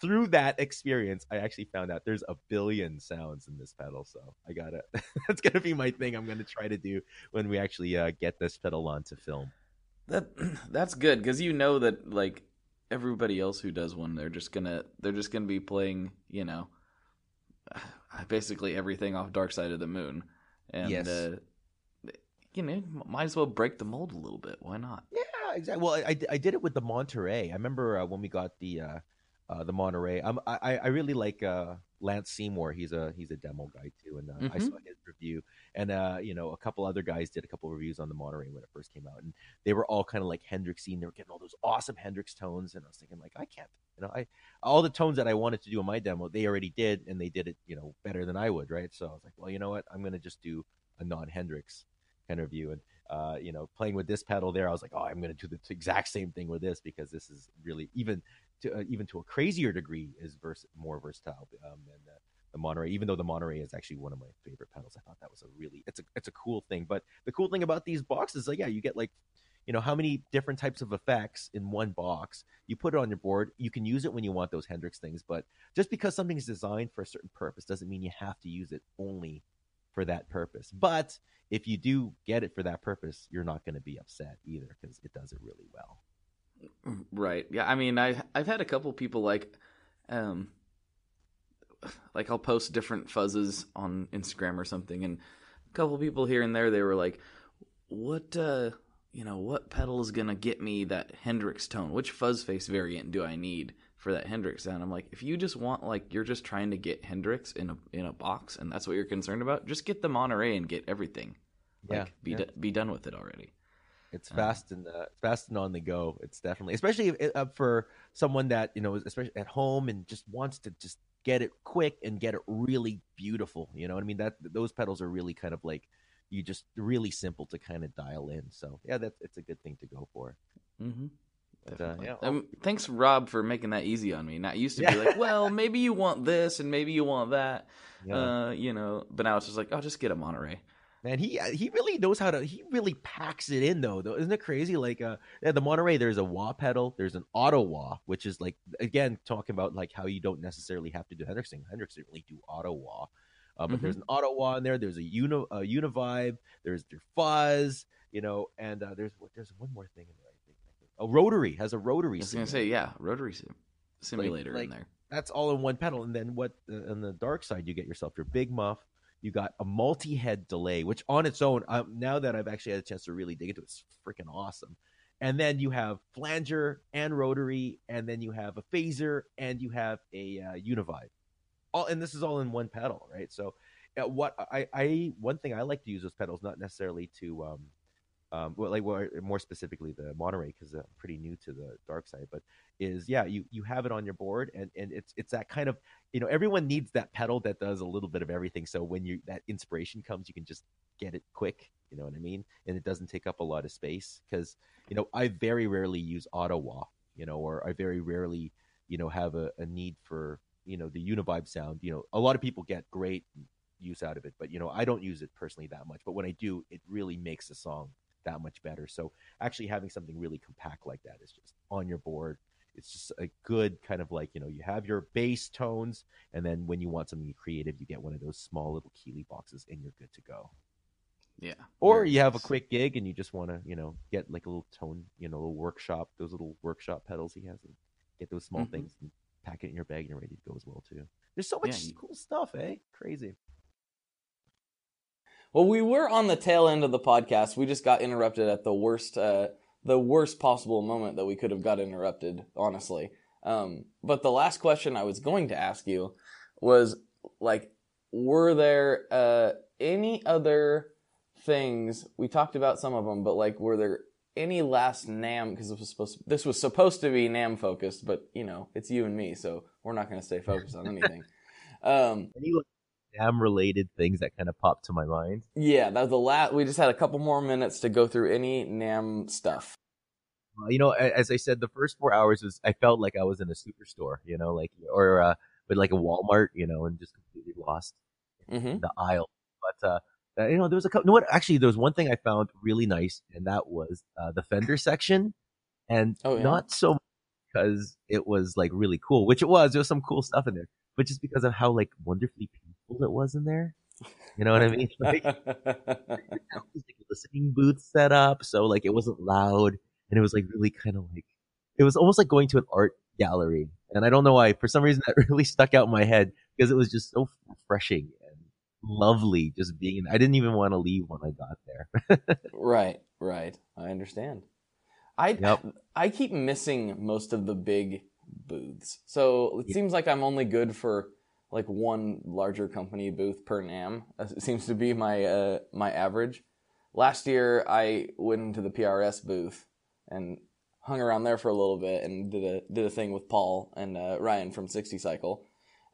through that experience, I actually found out there's a billion sounds in this pedal. So I got it. That's going to be my thing I'm going to try to do when we actually get this pedal on to film. That's good, because you know that like everybody else who does one, they're just gonna be playing, you know, basically everything off Dark Side of the Moon, and yes. You know, might as well break the mold a little bit. Why not? Yeah, exactly. Well, I did it with the Monterey. I remember when we got the Monterey. I really like Lance Seymour. He's a demo guy too, and I saw his review, and you know, a couple other guys did a couple reviews on the Monterey when it first came out, and they were all kind of like Hendrix-y, and they were getting all those awesome Hendrix tones, and I was thinking like, I can't, you know, I all the tones that I wanted to do in my demo, they already did, and they did it, you know, better than I would, right? So I was like, well, you know what, I'm gonna just do a non-Hendrix kind of review, and you know, playing with this pedal there, I was like, oh, I'm gonna do the exact same thing with this, because this is really even to a crazier degree is more versatile than the Monterey, even though the Monterey is actually one of my favorite pedals. I thought that was it's a cool thing. But the cool thing about these boxes is, like, yeah, you get like, you know, how many different types of effects in one box. You put it on your board, you can use it when you want those Hendrix things, but just because something's designed for a certain purpose doesn't mean you have to use it only for that purpose. But if you do get it for that purpose, you're not going to be upset either, because it does it really well. Right. Yeah. I mean, I've had a couple people like I'll post different fuzzes on Instagram or something, and a couple people here and there, they were like, what pedal is going to get me that Hendrix tone? Which fuzz face variant do I need for that Hendrix sound? I'm like, if you just want, like, you're just trying to get Hendrix in a box, and that's what you're concerned about, just get the Monterey and get everything. Like, be done with it already. It's fast and on the go. It's definitely, especially for someone that, you know, especially at home and just wants to just get it quick and get it really beautiful. You know what I mean? That those pedals are really kind of like, you just really simple to kind of dial in. So yeah, it's a good thing to go for. Mm-hmm. Definitely. But, yeah. Thanks, Rob, for making that easy on me. Not used to be like, well, maybe you want this and maybe you want that. Yeah. You know, but now it's just like, oh, just get a Monterey. Man, he really knows how to. He really packs it in, though. Isn't it crazy? Like, the Monterey, there's a wah pedal, there's an auto wah, which is like, again, talking about like how you don't necessarily have to do Hendrixing. Hendrix didn't really do auto wah, but there's an auto wah in there. There's a univibe. There's your fuzz, you know, and there's one more thing in there. I think a rotary has a rotary. I was gonna say, yeah, rotary simulator like, in there. That's all in one pedal. And then what? On the Dark Side, you get yourself your big muff. You got a multi-head delay, which on its own, now that I've actually had a chance to really dig into it, it's freaking awesome. And then you have flanger and rotary, and then you have a phaser, and you have a univibe. And this is all in one pedal, right? So, one thing I like to use those pedals, not necessarily to, more specifically the Monterey, because I'm pretty new to the Dark Side, but is, yeah, you have it on your board, and it's that kind of, you know, everyone needs that pedal that does a little bit of everything. So when that inspiration comes, you can just get it quick, you know what I mean? And it doesn't take up a lot of space, because, you know, I very rarely use Ottawa, you know, or I very rarely, you know, have a need for, you know, the univibe sound. You know, a lot of people get great use out of it, but, you know, I don't use it personally that much, but when I do, it really makes a song that much better. So actually having something really compact like that is just on your board. It's just a good kind of like, you know, you have your bass tones, and then when you want something creative, you get one of those small little Keeley boxes and you're good to go. Yeah. Or you have a quick gig and you just want to, you know, get like a little tone, you know, a little workshop, those little workshop pedals he has, and get those small things and pack it in your bag and you're ready to go as well too. There's so much cool stuff, eh? Crazy. Well, we were on the tail end of the podcast. We just got interrupted at the worst possible moment that we could have got interrupted, honestly. But the last question I was going to ask you was, like, were there any other things? We talked about some of them, but, like, were there any last NAMM? Because this was supposed to be NAMM focused, but, you know, it's you and me, so we're not going to stay focused on anything. NAMM related things that kind of popped to my mind. Yeah, that was the last. We just had a couple more minutes to go through any NAMM stuff. You know, as I said, the first 4 hours I felt like I was in a superstore, you know, like, or but like a Walmart, you know, and just completely lost in the aisle. But you know, there was a couple. You know what? Actually, there was one thing I found really nice, and that was the Fender section, and not so much because it was like really cool, which it was. There was some cool stuff in there, but just because of how like wonderfully painful it was in there. You know what I mean? Like, listening booth set up, so like it wasn't loud, and it was like really kind of like, it was almost like going to an art gallery. And I don't know why, for some reason that really stuck out in my head, because it was just so refreshing and lovely just being, I didn't even want to leave when I got there. Right. I understand. I keep missing most of the big booths. So it seems like I'm only good for like one larger company booth per NAMM. That seems to be my my average. Last year, I went into the PRS booth and hung around there for a little bit and did a thing with Paul and Ryan from 60 Cycle.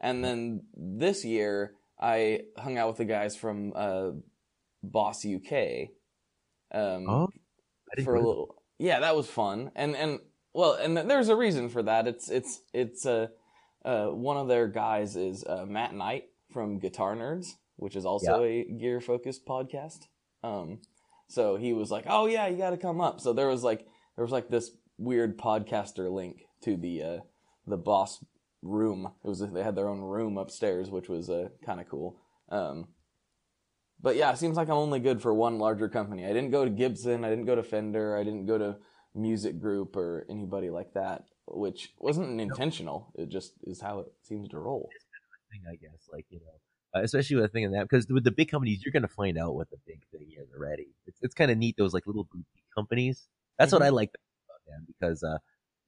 And then this year, I hung out with the guys from Boss UK for a little. Yeah, that was fun. And there's a reason for that. It's one of their guys is Matt Knight from Guitar Nerds, which is also a gear-focused podcast. So he was like, "Oh yeah, you got to come up." So there was like this weird podcaster link to the Boss room. They had their own room upstairs, which was kind of cool. But yeah, it seems like I'm only good for one larger company. I didn't go to Gibson. I didn't go to Fender. I didn't go to Music Group or anybody like that, which wasn't intentional. It just is how it seems to roll. It's kind of a thing, I guess, like, you know, especially with a thing in that, because with the big companies, you're going to find out what the big thing is already. It's kind of neat, those like little boutique companies. That's what I like about them, because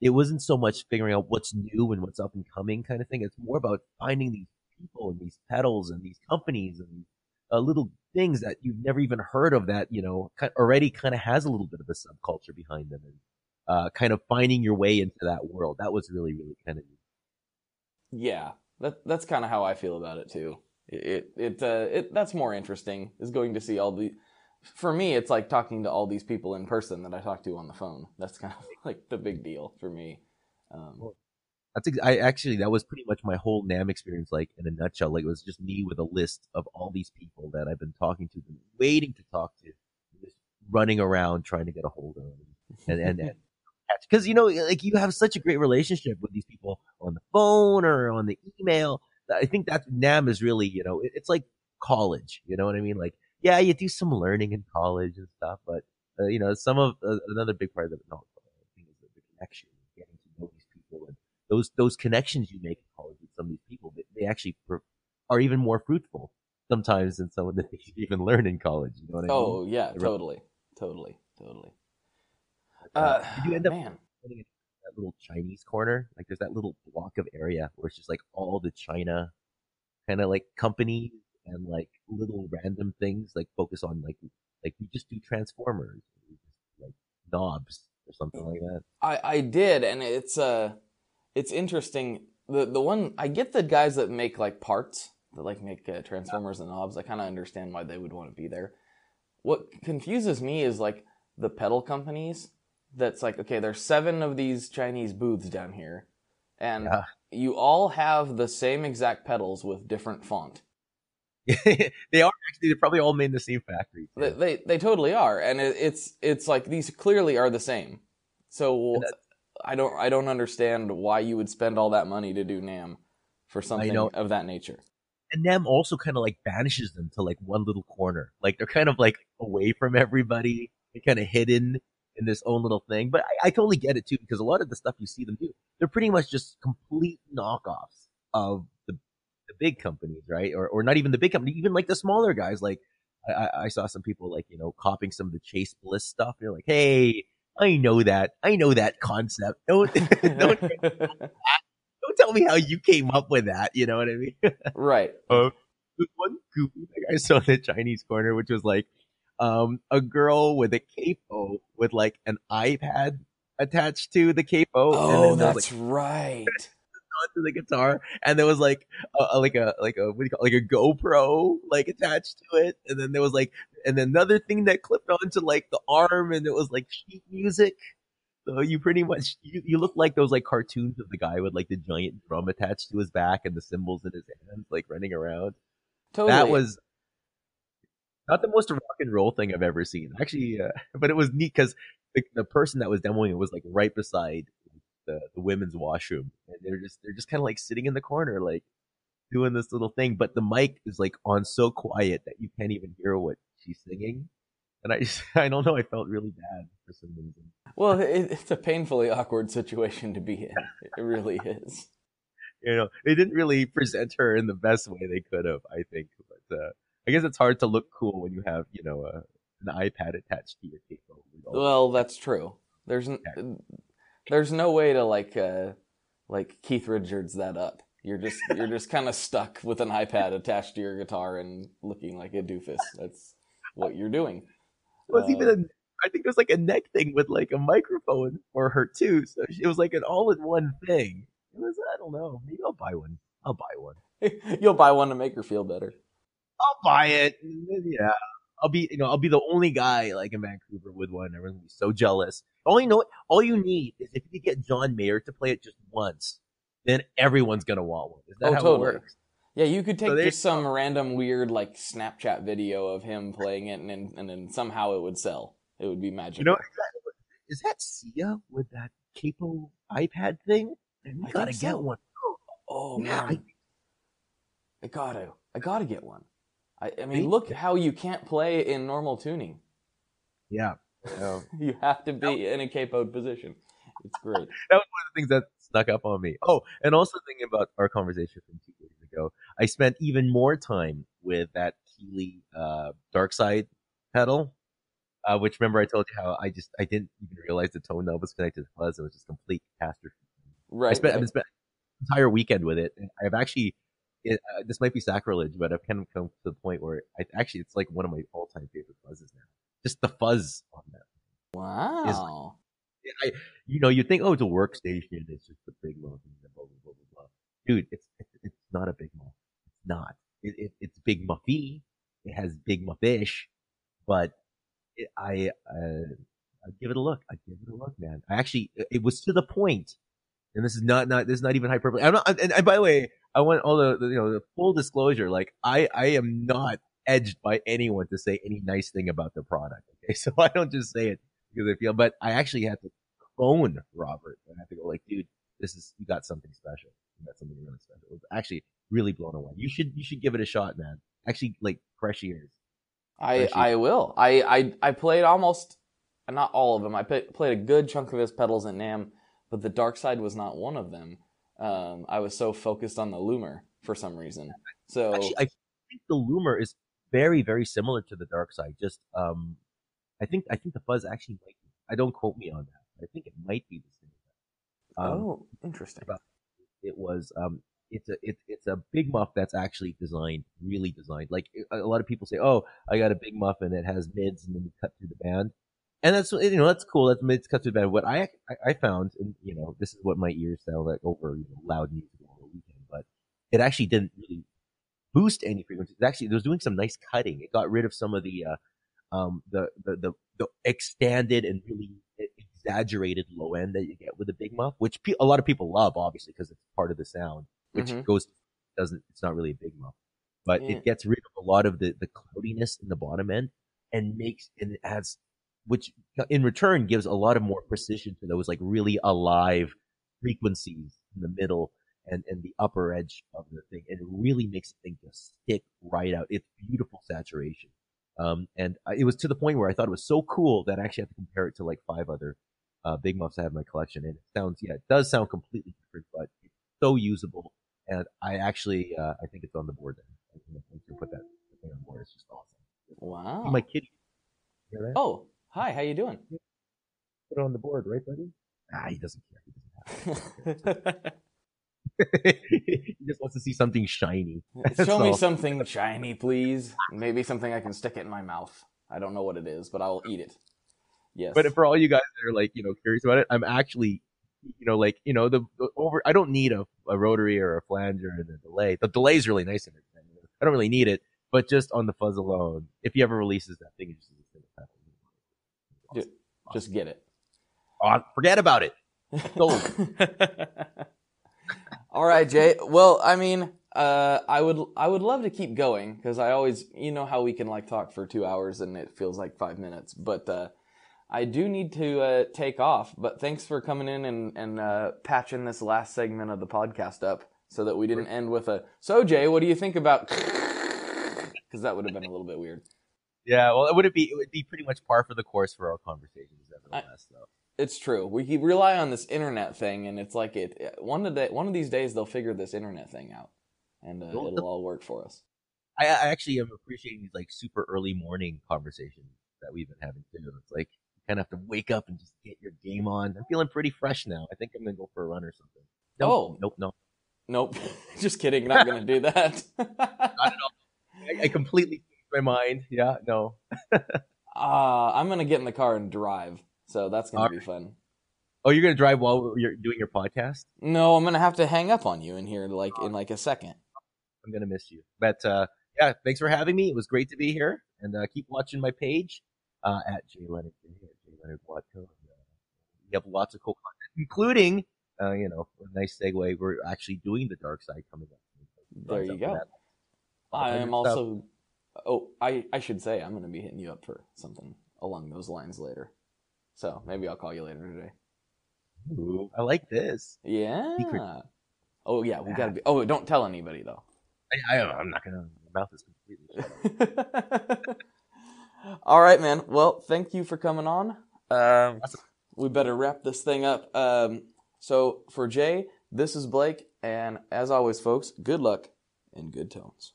it wasn't so much figuring out what's new and what's up and coming kind of thing. It's more about finding these people and these pedals and these companies and little things that you've never even heard of that, you know, already kind of has a little bit of a subculture behind them, and kind of finding your way into that world. That was really, really kind of neat. Yeah, that's kind of how I feel about it too. It that's more interesting, is going to see all the. For me, it's like talking to all these people in person that I talk to on the phone. That's kind of like the big deal for me. That was pretty much my whole NAMM experience, like in a nutshell. Like it was just me with a list of all these people that I've been talking to, been waiting to talk to, just running around trying to get a hold of them, and because you know, like you have such a great relationship with these people on the phone or on the email. I think that NAMM is really, you know, it's like college. You know what I mean? Like. Yeah, you do some learning in college and stuff, but you know, some of another big part of it, no, I think, is the connection, getting to know these people, and those connections you make in college with some of these people, they actually are even more fruitful sometimes than someone that you even learn in college. You know what I mean? Oh yeah, totally. Did you end up getting that little Chinese corner? Like, there's that little block of area where it's just like all the China kind of like companies. And like little random things, like focus on like we just do transformers, we just like knobs or something like that. I did, and it's interesting. The one, I get the guys that make like parts that like make transformers and knobs. I kind of understand why they would want to be there. What confuses me is like the pedal companies. That's like, okay, there's 7 of these Chinese booths down here, and you all have the same exact pedals with different font. They are actually. They're probably all made in the same factory. They totally are, and it's like these clearly are the same. So I don't understand why you would spend all that money to do NAMM for something of that nature. And NAMM also kind of like banishes them to like one little corner. Like they're kind of like away from everybody. They're kind of hidden in this own little thing. But I totally get it too, because a lot of the stuff you see them do, they're pretty much just complete knockoffs of the big companies, right? Or not even the big company, even like the smaller guys. Like I saw some people like, you know, copying some of the Chase Bliss stuff. They're like, hey, I know that concept. Don't tell me how you came up with that. You know what I mean? Right. One goofy thing I saw in the Chinese corner, which was like a girl with a capo with like an iPad attached to the capo. Oh, and that's like, right. Onto the guitar, and there was like a GoPro like attached to it, and then there was like, and another thing that clipped onto like the arm, and it was like sheet music. So you pretty much you look like those like cartoons of the guy with like the giant drum attached to his back and the cymbals in his hands, like running around. Totally. That was not the most rock and roll thing I've ever seen, actually, but it was neat because the person that was demoing it was like right beside the women's washroom, and they're just kind of like sitting in the corner, like doing this little thing, but the mic is like on so quiet that you can't even hear what she's singing. And I don't know, I felt really bad for some reason. Well, it's a painfully awkward situation to be in. It really is. You know, they didn't really present her in the best way they could have, I think. But I guess it's hard to look cool when you have, you know, an iPad attached to your cable. Well, that's true. There's no way to like Keith Richards that up. You're just kind of stuck with an iPad attached to your guitar and looking like a doofus. That's what you're doing. Well, it's I think it was like a neck thing with like a microphone for her too. So it was like an all-in-one thing. It was, I don't know. Maybe I'll buy one. You'll buy one to make her feel better. I'll buy it. Yeah. I'll be the only guy like in Vancouver with one. Everyone's gonna be so jealous. All you need is if you get John Mayer to play it just once, then everyone's going to want one. Is that how totally. It works? Yeah, you could take just some random weird like Snapchat video of him playing it, and then somehow it would sell. It would be magical. You know, is that Sia with that capo iPad thing? And you got to get one. Oh, yeah, man. I got to get one. I mean, look how you can't play in normal tuning. Yeah. You have to be in a capoed position. It's great. That was one of the things that snuck up on me. Oh, and also thinking about our conversation from 2 days ago, I spent even more time with that Keeley Dark Side pedal, which remember I told you how I didn't even realize the tone knob was connected to fuzz. It was just complete catastrophe. Right. I spent an entire weekend with it, and I've actually this might be sacrilege, but I've kind of come to the point where it's like one of my all-time favorite fuzzes now. Just the fuzz on that. Wow. You think, oh, it's a workstation. It's just a big long thing. Blah, blah, blah, blah, blah. Dude, it's not a big muff. It's not. It's big muffy. It has big muffish. But I'd give it a look. I'd give it a look, man. It was to the point. And this is not even hyperbole. I'm not. And by the way, I want all the full disclosure. Like I am not edged by anyone to say any nice thing about the product. Okay, so I don't just say it. Because I feel, but I actually had to phone Robert and I had to go like, dude, you got something special. You got something really special. It was actually really blown away. You should give it a shot, man. Actually, like fresh ears. I will. I played almost not all of them. I played a good chunk of his pedals at NAMM, but the Dark Side was not one of them. I was so focused on the Loomer for some reason. So actually, I think the Loomer is very very similar to the Dark Side. Just I think the fuzz actually might be. I don't quote me on that. But I think it might be the same. Oh, interesting. It was. It's a big muff that's actually really designed. Like a lot of people say, oh, I got a big muff and it has mids, and then you cut through the band, and that's cool. That's mids cut through the band. What I found, and this is what my ears sound like over loud music over the weekend, but it actually didn't really boost any frequencies. Actually, it was doing some nice cutting. It got rid of some of the. The extended and really exaggerated low end that you get with a big muff, which a lot of people love, obviously, because it's part of the sound, which it's not really a big muff, but it gets rid of a lot of the cloudiness in the bottom end and adds, which in return gives a lot of more precision to those like really alive frequencies in the middle and the upper edge of the thing. And it really makes the thing just stick right out. It's beautiful saturation. And it was to the point where I thought it was so cool that I actually had to compare it to like 5 other big muffs I have in my collection. And it does sound completely different, but it's so usable. And I actually, I think it's on the board. I can put that thing on the board. It's just awesome. Wow. Hey, my kitty. You hear that? Oh, hi. How you doing? Put it on the board, right, buddy? Ah, he doesn't care. He doesn't have it. He just wants to see something shiny. Show me something shiny, please. Maybe something I can stick it in my mouth. I don't know what it is, but I'll eat it. Yes. But for all you guys that are like, curious about it, I'm actually, I don't need a rotary or a flanger and a delay. The delay is really nice in it. I don't really need it, but just on the fuzz alone, if he ever releases that thing, it's awesome. Just get it. Oh, forget about it. All right, Jay. Well, I mean, I would love to keep going because I always, how we can like talk for 2 hours and it feels like 5 minutes. But I do need to take off, but thanks for coming in and patching this last segment of the podcast up so that we didn't end with a, so Jay, what do you think about, because that would have been a little bit weird. Yeah, well, it would be pretty much par for the course for our conversations, nevertheless, though. It's true. We rely on this internet thing, and it's like one of these days they'll figure this internet thing out, and it'll all work for us. I actually am appreciating these like super early morning conversations that we've been having too. It's like you kind of have to wake up and just get your game on. I'm feeling pretty fresh now. I think I'm gonna go for a run or something. Nope. Just kidding. Not gonna do that. Not at all. I completely changed my mind. Yeah. No. I'm gonna get in the car and drive. So that's gonna be fun. Oh, you're gonna drive while you're doing your podcast? No, I'm gonna have to hang up on you in here in a second. I'm gonna miss you, but yeah, thanks for having me. It was great to be here, and keep watching my page at Jay Leonard J, at Jay Leonard Watco. We have lots of cool content, including a nice segue. We're actually doing the Dark Side coming up. There you go. I am also. Oh, I should say I'm gonna be hitting you up for something along those lines later. So maybe I'll call you later today. Ooh, I like this. Yeah. Secret. Oh yeah, we gotta be. Oh, don't tell anybody though. I'm not gonna mouth this completely. All right, man. Well, thank you for coming on. Awesome. We better wrap this thing up. So for Jay, this is Blake, and as always, folks, good luck and good tones.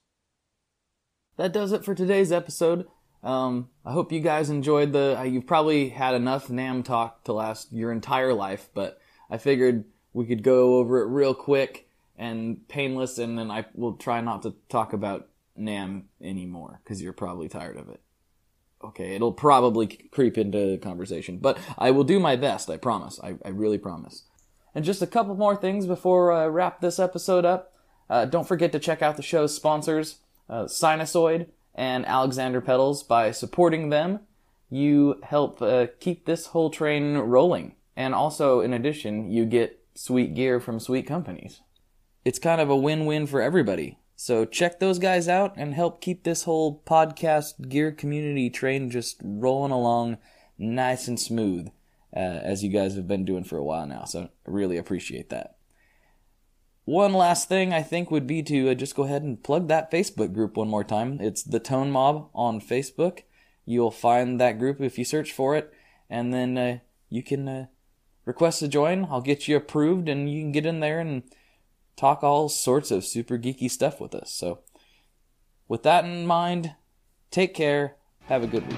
That does it for today's episode. I hope you guys enjoyed you've probably had enough NAMM talk to last your entire life, but I figured we could go over it real quick and painless, and then I will try not to talk about NAMM anymore, because you're probably tired of it. Okay, it'll probably creep into conversation, but I will do my best, I promise. I really promise. And just a couple more things before I wrap this episode up. Don't forget to check out the show's sponsors, Sinasoid and Alexander Pedals. By supporting them, you help keep this whole train rolling. And also, in addition, you get sweet gear from sweet companies. It's kind of a win-win for everybody. So check those guys out and help keep this whole podcast gear community train just rolling along nice and smooth, as you guys have been doing for a while now. So I really appreciate that. One last thing I think would be to just go ahead and plug that Facebook group one more time. It's the ToneMob on Facebook. You'll find that group if you search for it. And then you can request to join. I'll get you approved, and you can get in there and talk all sorts of super geeky stuff with us. So with that in mind, take care. Have a good week.